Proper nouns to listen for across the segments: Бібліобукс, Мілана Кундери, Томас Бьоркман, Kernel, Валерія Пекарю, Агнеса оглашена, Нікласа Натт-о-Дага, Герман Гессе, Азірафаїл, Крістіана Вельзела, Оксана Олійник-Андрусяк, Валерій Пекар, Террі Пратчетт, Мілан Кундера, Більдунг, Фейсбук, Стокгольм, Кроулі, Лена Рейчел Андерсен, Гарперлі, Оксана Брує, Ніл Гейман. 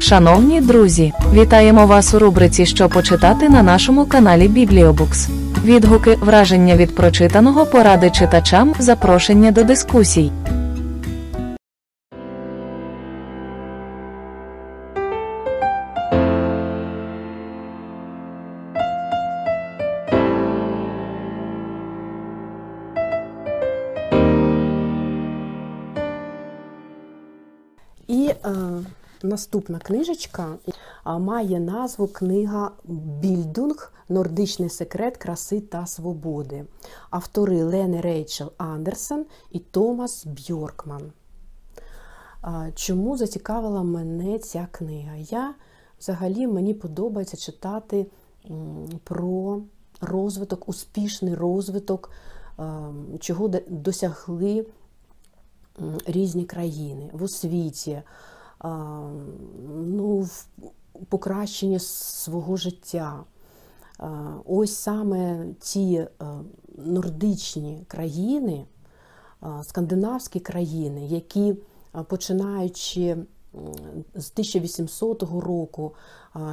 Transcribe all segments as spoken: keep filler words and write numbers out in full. Шановні друзі, вітаємо вас у рубриці «Що почитати» на нашому каналі Бібліобукс. Відгуки, враження від прочитаного, поради читачам, запрошення до дискусій. І е, наступна книжечка має назву книга «Більдунг. Нордичний секрет краси та свободи». Автори Лена Рейчел Андерсен і Томас Бьоркман. Чому зацікавила мене ця книга? Я, взагалі, мені подобається читати про розвиток, успішний розвиток, чого досягли різні країни в освіті, ну, в покращенні свого життя. Ось саме ці нордичні країни, скандинавські країни, які, починаючи з тисяча вісімсотого року,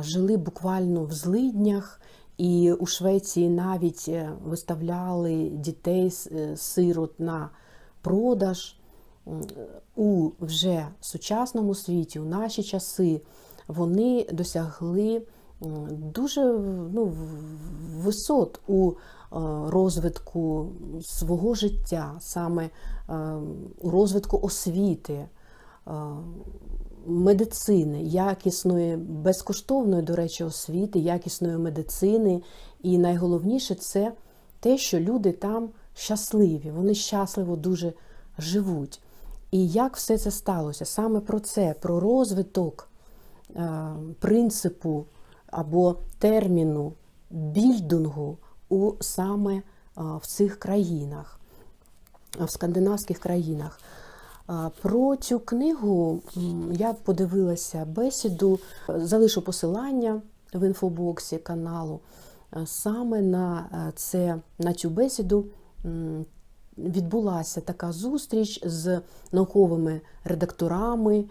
жили буквально в злиднях, і у Швеції навіть виставляли дітей-сирот на продаж. У вже сучасному світі, у наші часи, вони досягли дуже ну, висот у розвитку свого життя, саме у розвитку освіти, медицини, якісної, безкоштовної, до речі, освіти, якісної медицини. І найголовніше – це те, що люди там щасливі, вони щасливо дуже живуть. І як все це сталося? Саме про це, про розвиток принципу або терміну більдунгу у, саме в цих країнах, в скандинавських країнах. Про цю книгу я подивилася бесіду, залишу посилання в інфобоксі каналу, саме на, це, на цю бесіду відбулася така зустріч з науковими редакторами,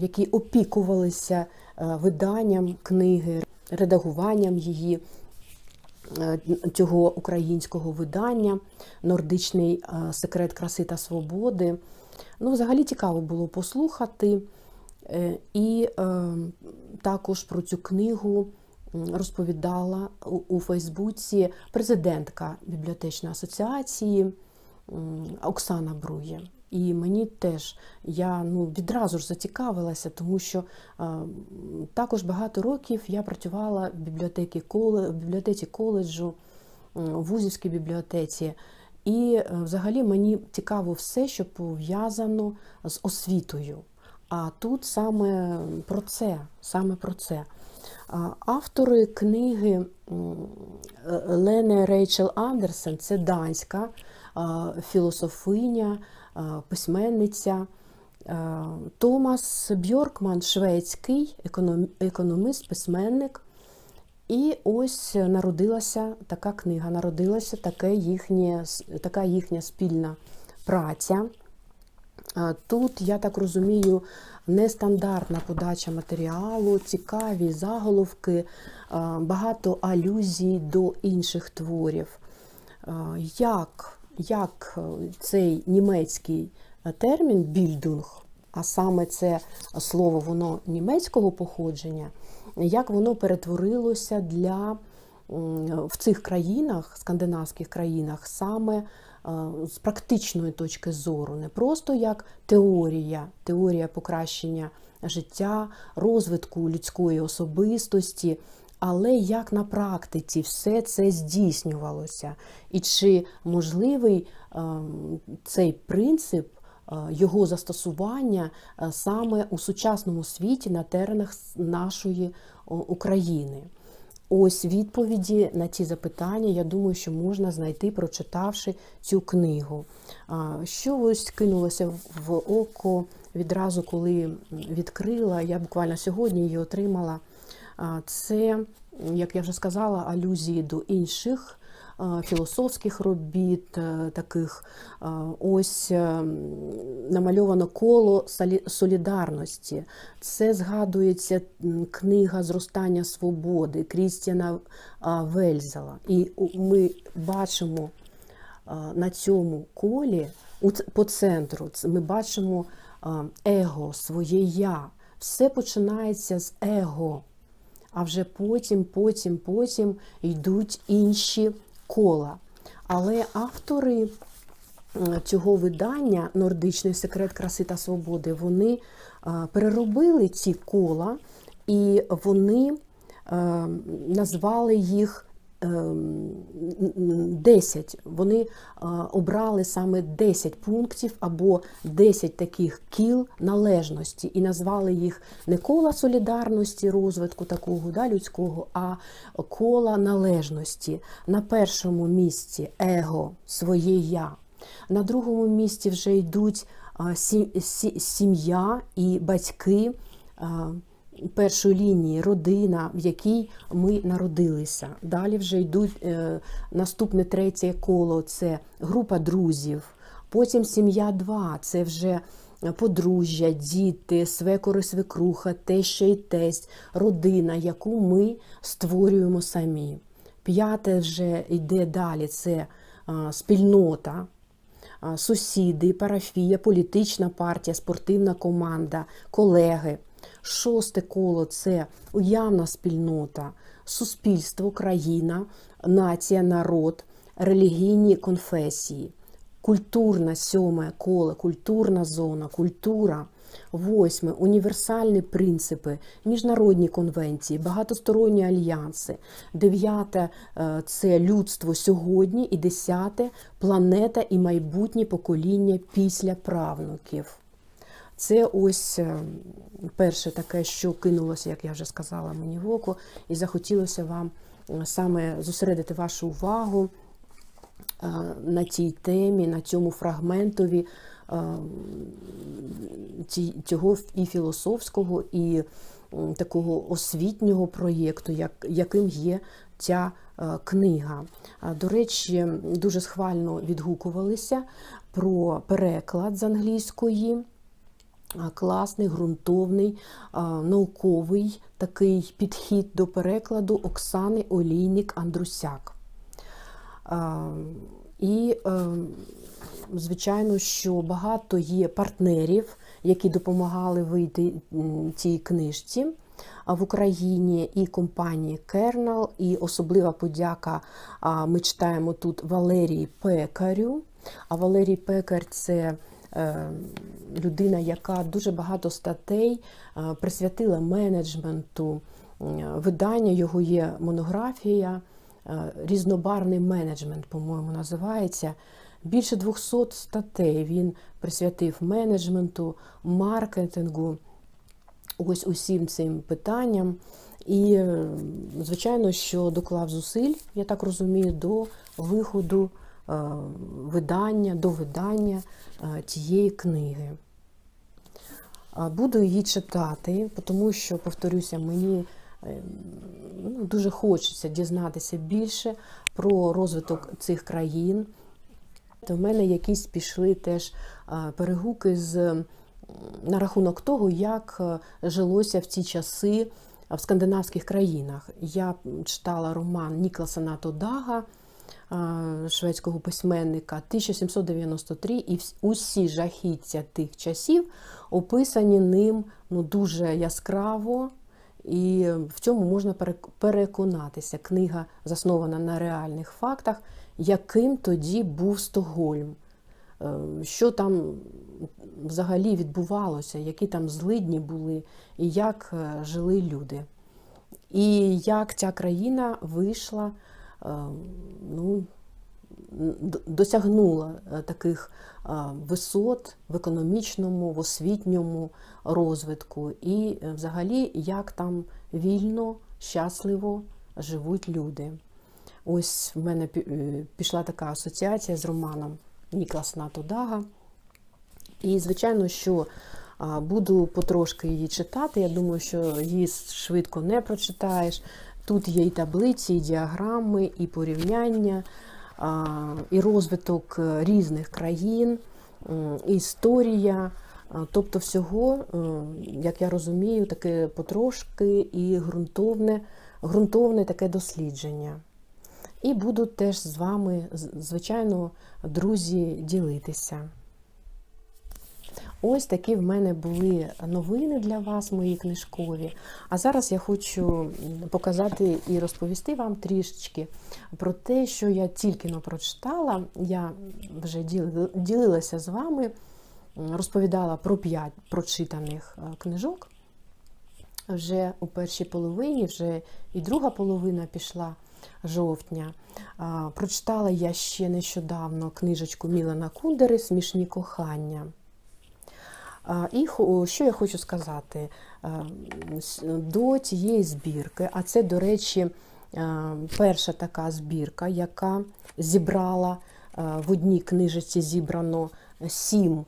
які опікувалися виданням книги, редагуванням її, цього українського видання «Нордичний секрет краси та свободи». Ну, взагалі цікаво було послухати. І також про цю книгу розповідала у Фейсбуці президентка бібліотечної асоціації Оксана Брує. І мені теж, я ну, відразу ж зацікавилася, тому що е, також багато років я працювала в бібліотеці, в бібліотеці коледжу, в вузівській бібліотеці. І е, взагалі мені цікаво все, що пов'язано з освітою. А тут саме про це, саме про це. Автори книги Лена Рейчел Андерсен – це данська філософиня, письменниця. Томас Бьоркман – шведський економіст, письменник. І ось народилася така книга, народилася така їхня, така їхня спільна праця. Тут, я так розумію, нестандартна подача матеріалу, цікаві заголовки, багато алюзій до інших творів. Як, як цей німецький термін «більдунг», а саме це слово, воно німецького походження, як воно перетворилося для, в цих країнах, скандинавських країнах, саме з практичної точки зору, не просто як теорія, теорія покращення життя, розвитку людської особистості, але як на практиці все це здійснювалося. І чи можливий цей принцип, його застосування саме у сучасному світі на теренах нашої України? Ось відповіді на ці запитання, я думаю, що можна знайти, прочитавши цю книгу. Що ось кинулося в око відразу, коли відкрила, я буквально сьогодні її отримала, це, як я вже сказала, алюзії до інших філософських робіт, таких ось намальовано коло солідарності. Це згадується книга «Зростання свободи» Крістіана Вельзела. І ми бачимо на цьому колі, по центру, ми бачимо его, своє «я». Все починається з его, а вже потім, потім, потім йдуть інші кола. Але автори цього видання «Нордичний секрет краси та свободи», вони переробили ці кола і вони назвали їх десять. Вони обрали саме десять пунктів або десять таких кіл належності і назвали їх не кола солідарності, розвитку такого, да, людського, а кола належності. На першому місці его, своє я. На другому місці вже йдуть сім'я і батьки першої лінії, родина, в якій ми народилися. Далі вже йдуть наступне третє коло – це група друзів, потім сім'я два – це вже подружжя, діти, свекори, свекруха, теща і тесть, родина, яку ми створюємо самі. П'яте вже йде далі – це спільнота, сусіди, парафія, політична партія, спортивна команда, колеги. Шосте коло – це уявна спільнота, суспільство, країна, нація, народ, релігійні конфесії. Культурна, сьоме коло, культурна зона, культура. Восьме – універсальні принципи, міжнародні конвенції, багатосторонні альянси. Дев'яте – це людство сьогодні. І десяте – планета і майбутні покоління після правнуків. Це ось перше таке, що кинулося, як я вже сказала, мені в око, і захотілося вам саме зосередити вашу увагу на цій темі, на цьому фрагментові цього і філософського, і такого освітнього проєкту, яким є ця книга. До речі, дуже схвально відгукувалися про переклад з англійської. Класний, ґрунтовний, науковий такий підхід до перекладу Оксани Олійник-Андрусяк. І, звичайно, що багато є партнерів, які допомагали вийти цій книжці в Україні, і компанії Kernel, і особлива подяка, ми читаємо тут, Валерії Пекарю. А Валерій Пекар – це людина, яка дуже багато статей присвятила менеджменту видання, його є монографія, різнобарний менеджмент, по-моєму, називається. Більше двохсот статей він присвятив менеджменту, маркетингу, ось усім цим питанням. І, звичайно, що доклав зусиль, я так розумію, до виходу видання, до видання тієї книги. Буду її читати, тому що, повторюся, мені дуже хочеться дізнатися більше про розвиток цих країн. У мене якісь пішли теж перегуки з, на рахунок того, як жилося в ці часи в скандинавських країнах. Я читала роман Нікласа Натт-о-Дага, шведського письменника, тисяча сімсот дев'яносто три, і усі жахіття тих часів описані ним, ну, дуже яскраво, і в цьому можна переконатися. Книга заснована на реальних фактах, яким тоді був Стокгольм, що там взагалі відбувалося, які там злидні були, і як жили люди. І як ця країна вийшла, ну, досягнула таких висот в економічному, в освітньому розвитку. І взагалі, як там вільно, щасливо живуть люди. Ось в мене пішла така асоціація з романом Нікласа Натт-о-Дага. І, звичайно, що буду потрошки її читати. Я думаю, що її швидко не прочитаєш. Тут є і таблиці, і діаграми, і порівняння, і розвиток різних країн, історія. Тобто всього, як я розумію, таке потрошки і ґрунтовне, ґрунтовне таке дослідження. І буду теж з вами, звичайно, друзі, ділитися. Ось такі в мене були новини для вас, мої книжкові. А зараз я хочу показати і розповісти вам трішечки про те, що я тільки-но прочитала. Я вже ділилася з вами, розповідала про п'ять прочитаних книжок. Вже у першій половині, вже і друга половина пішла жовтня. Прочитала я ще нещодавно книжечку Мілана Кундери «Смішні кохання». І що я хочу сказати, до цієї збірки, а це, до речі, перша така збірка, яка зібрала, в одній книжці зібрано сім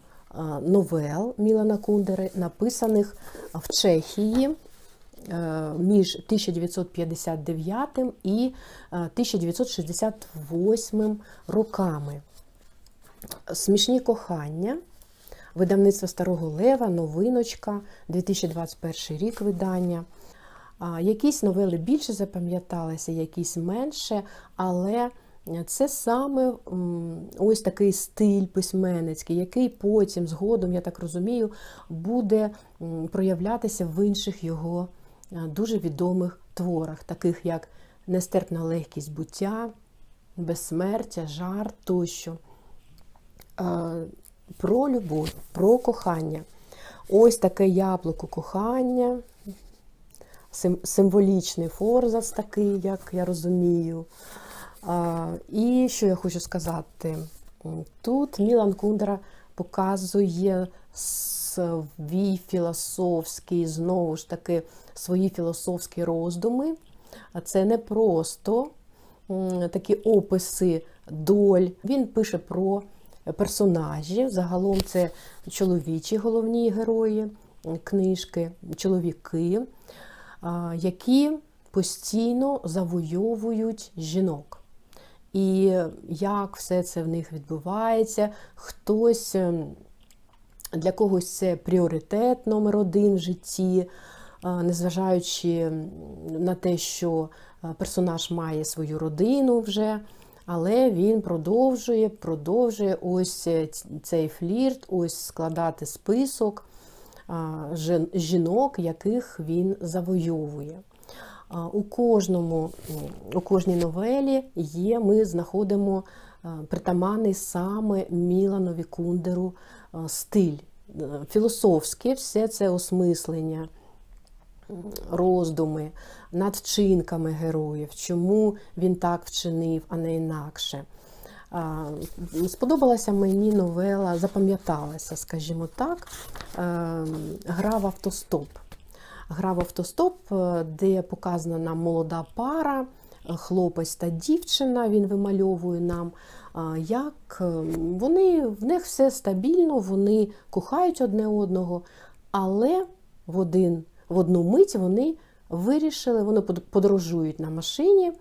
новел Мілана Кундери, написаних в Чехії між тисяча дев'ятсот п'ятдесят дев'ятим і тисяча дев'ятсот шістдесят восьмим роками. «Смішні кохання», видавництво «Старого лева», «Новиночка», дві тисячі двадцять перший рік видання. Якісь новели більше запам'яталися, якісь менше, але це саме ось такий стиль письменницький, який потім, згодом, я так розумію, буде проявлятися в інших його дуже відомих творах, таких як «Нестерпна легкість буття», «Безсмертя», «Жар» тощо. Про любов, про кохання. Ось таке яблуко кохання, символічний форзац такий, як я розумію. І що я хочу сказати? Тут Мілана Кундера показує свій філософський, знову ж таки, свої філософські роздуми. Це не просто такі описи доль. Він пише про персонажі, загалом це чоловічі головні герої книжки, чоловіки, які постійно завойовують жінок. І як все це в них відбувається, хтось, для когось це пріоритет номер один в житті, незважаючи на те, що персонаж має свою родину вже, але він продовжує, продовжує ось цей флірт, ось складати список жінок, яких він завойовує. У кожному, у кожній новелі є, ми знаходимо притаманний саме Міланові Кундеру стиль. Філософське все це осмислення, роздуми над вчинками героїв, чому він так вчинив, а не інакше. Сподобалася мені новела, запам'яталася, скажімо так, «Гра в автостоп». «Гра в автостоп», де показана нам молода пара, хлопець та дівчина, він вимальовує нам, як вони, в них все стабільно, вони кохають одне одного, але в один В одну мить вони вирішили, вони подорожують на машині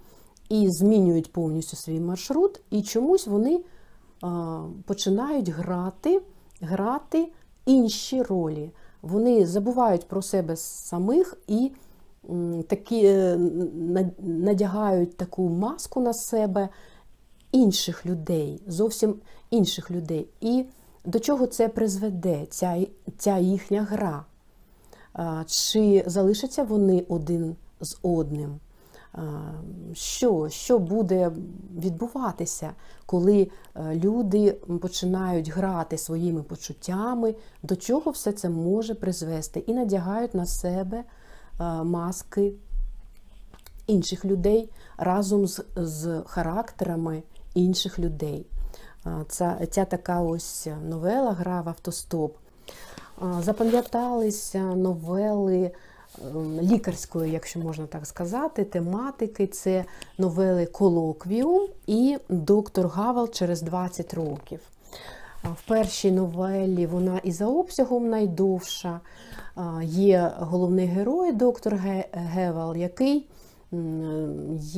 і змінюють повністю свій маршрут, і чомусь вони починають грати, грати інші ролі. Вони забувають про себе самих і такі надягають таку маску на себе інших людей, зовсім інших людей. І до чого це призведе, ця, ця їхня гра? Чи залишаться вони один з одним? Що, що буде відбуватися, коли люди починають грати своїми почуттями? До чого все це може призвести? І надягають на себе маски інших людей разом з, з характерами інших людей. Ця, ця така ось новела «Гра в автостоп». Запам'яталися новели лікарської, якщо можна так сказати, тематики. Це новели «Колоквіум» і «Доктор Гавел через двадцять років». В першій новелі вона і за обсягом найдовша. Є головний герой, доктор Гевел, який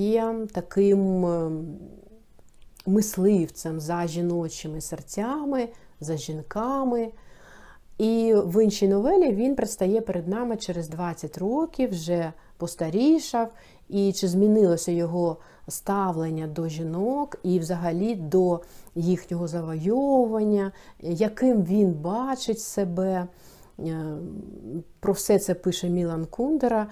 є таким мисливцем за жіночими серцями, за жінками. І в іншій новелі він предстає перед нами через двадцять років, вже постарішав, і чи змінилося його ставлення до жінок і взагалі до їхнього завойовування, яким він бачить себе. Про все це пише Мілана Кундера,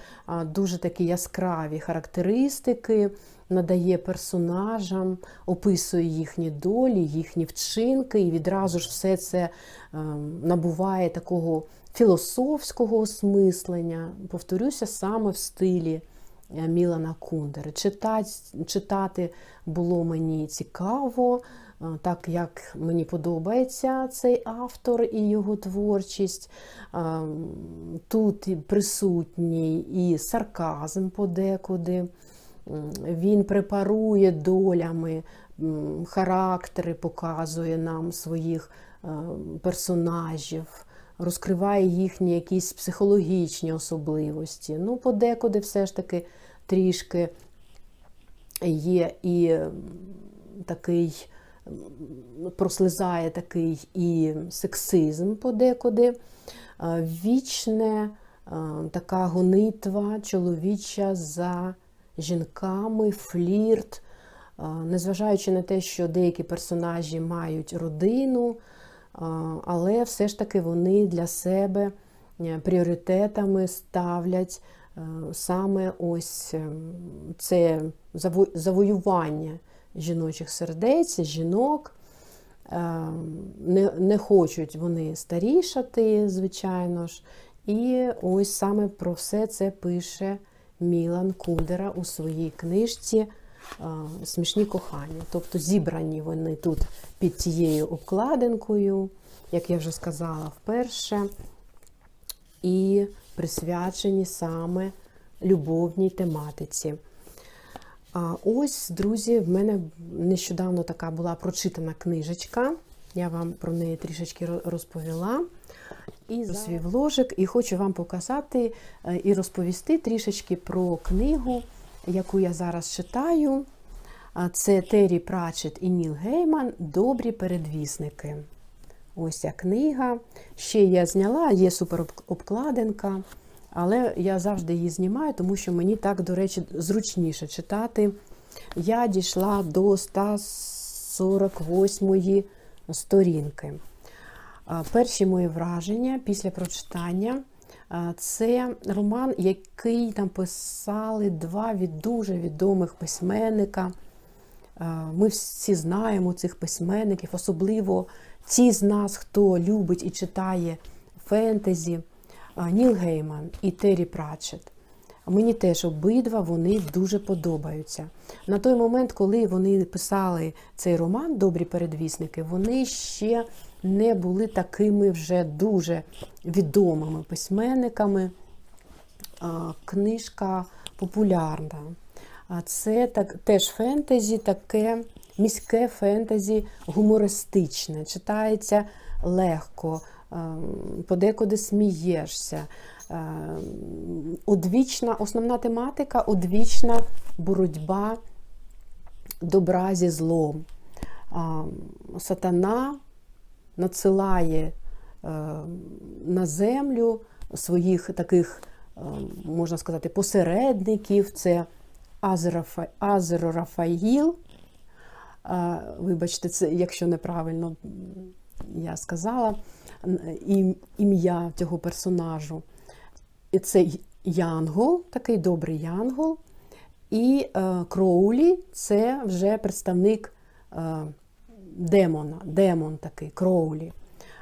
дуже такі яскраві характеристики, надає персонажам, описує їхні долі, їхні вчинки, і відразу ж все це набуває такого філософського осмислення, повторюся, саме в стилі Мілана Кундери. Читати, читати було мені цікаво, так як мені подобається цей автор і його творчість. Тут присутній і сарказм подекуди. Він препарує долями характери, показує нам своїх персонажів, розкриває їхні якісь психологічні особливості. Ну, подекуди все ж таки трішки є і такий, прослизає такий і сексизм подекуди. Вічне така гонитва чоловіча за жінками, флірт, незважаючи на те, що деякі персонажі мають родину, але все ж таки вони для себе пріоритетами ставлять саме ось це завоювання жіночих сердець, жінок. Не, не хочуть вони старішати, звичайно ж. І ось саме про все це пише Мілана Кундера у своїй книжці «Смішні кохання». Тобто зібрані вони тут під тією обкладинкою, як я вже сказала вперше, і присвячені саме любовній тематиці. А ось, друзі, в мене нещодавно така була прочитана книжечка, я вам про неї трішечки розповіла, і за свій вложик, і хочу вам показати і розповісти трішечки про книгу, яку я зараз читаю. Це Террі Пратчетт і Ніл Гейман «Добрі передвісники». Ось ця книга. Ще я зняла, є суперобкладинка. Але я завжди її знімаю, тому що мені так, до речі, зручніше читати. Я дійшла до сто сорок восьмої сторінки. Перші мої враження після прочитання – це роман, який там писали два від дуже відомих письменника. Ми всі знаємо цих письменників, особливо ті з нас, хто любить і читає фентезі. Ніл Гейман і Террі Пратчетт. Мені теж обидва вони дуже подобаються. На той момент, коли вони писали цей роман «Добрі передвісники», вони ще не були такими вже дуже відомими письменниками. Книжка популярна. Це так, теж фентезі, таке міське фентезі гумористичне. Читається легко. Подекуди смієшся. Одвічна, основна тематика – одвічна боротьба добра зі злом. Сатана надсилає на землю своїх таких, можна сказати, посередників. Це Азірафаїл, вибачте, це, якщо неправильно я сказала, ім'я цього персонажу. І це янгол, такий добрий янгол. І е, Кроулі – це вже представник е, демона, демон такий, Кроулі.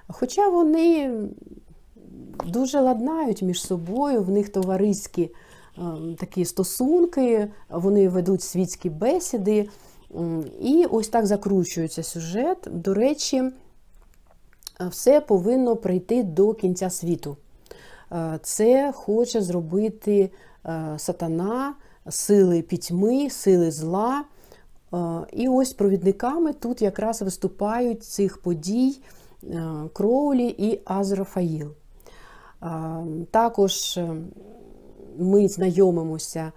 Хоча вони дуже ладнають між собою, в них товариські е, такі стосунки, вони ведуть світські бесіди, і ось так закручується сюжет. До речі, все повинно прийти до кінця світу. Це хоче зробити сатана, сили пітьми, сили зла. І ось провідниками тут якраз виступають цих подій Кроулі і Азірафаїл. Також ми знайомимося,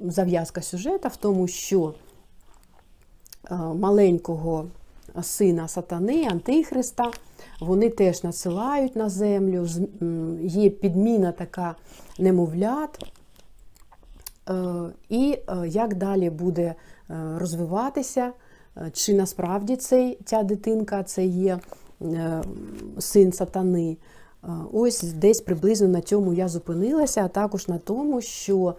зав'язка сюжета в тому, що маленького сина сатани, антихриста, вони теж насилають на землю, є підміна така немовлят. І як далі буде розвиватися, чи насправді цей, ця дитинка, це є син сатани. Ось десь приблизно на цьому я зупинилася, а також на тому, що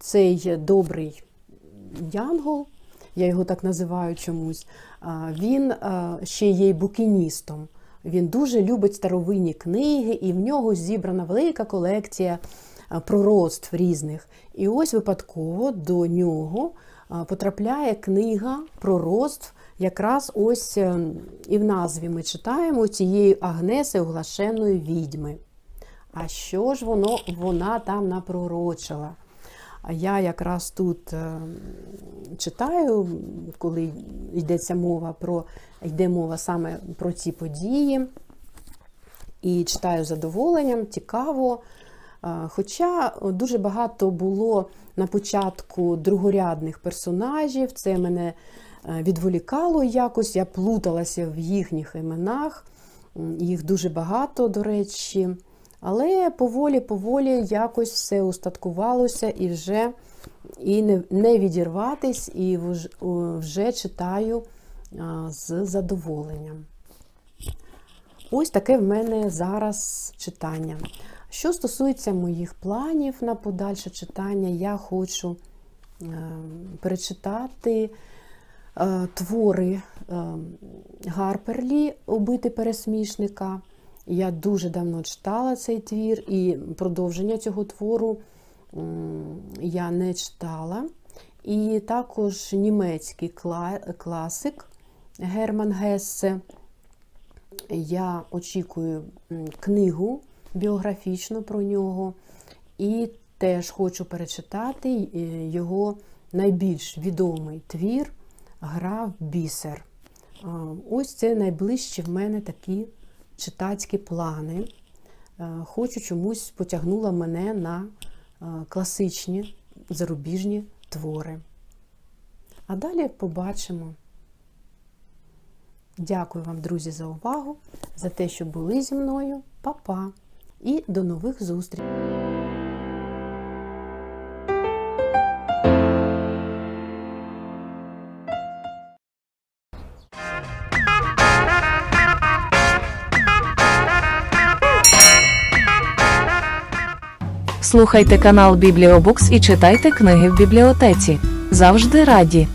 цей добрий янгол, я його так називаю чомусь, він ще є й букіністом. Він дуже любить старовинні книги, і в нього зібрана велика колекція пророцтв різних. І ось випадково до нього потрапляє книга пророцтв, якраз ось і в назві ми читаємо, цієї Агнеси оглашеної відьми. А що ж воно, вона там напророчила? А я якраз тут читаю, коли йдеться мова про, йде мова саме про ці події, і читаю з задоволенням, цікаво. Хоча дуже багато було на початку другорядних персонажів, це мене відволікало якось, я плуталася в їхніх іменах, їх дуже багато, до речі. Але поволі-поволі якось все устаткувалося і вже і не, не відірватись, і вже, вже читаю з задоволенням. Ось таке в мене зараз читання. Що стосується моїх планів на подальше читання, я хочу перечитати твори Гарперлі «Убити пересмішника». Я дуже давно читала цей твір, і продовження цього твору я не читала. І також німецький класик Герман Гессе. Я очікую книгу біографічну про нього, і теж хочу перечитати його найбільш відомий твір «Гра в бісер». Ось це найближчі в мене такі читацькі плани. Хочу, чомусь потягнула мене на класичні зарубіжні твори. А далі побачимо. Дякую вам, друзі, за увагу, за те, що були зі мною. Па-па! І до нових зустрічей! Слухайте канал Бібліобукс і читайте книги в бібліотеці. Завжди раді!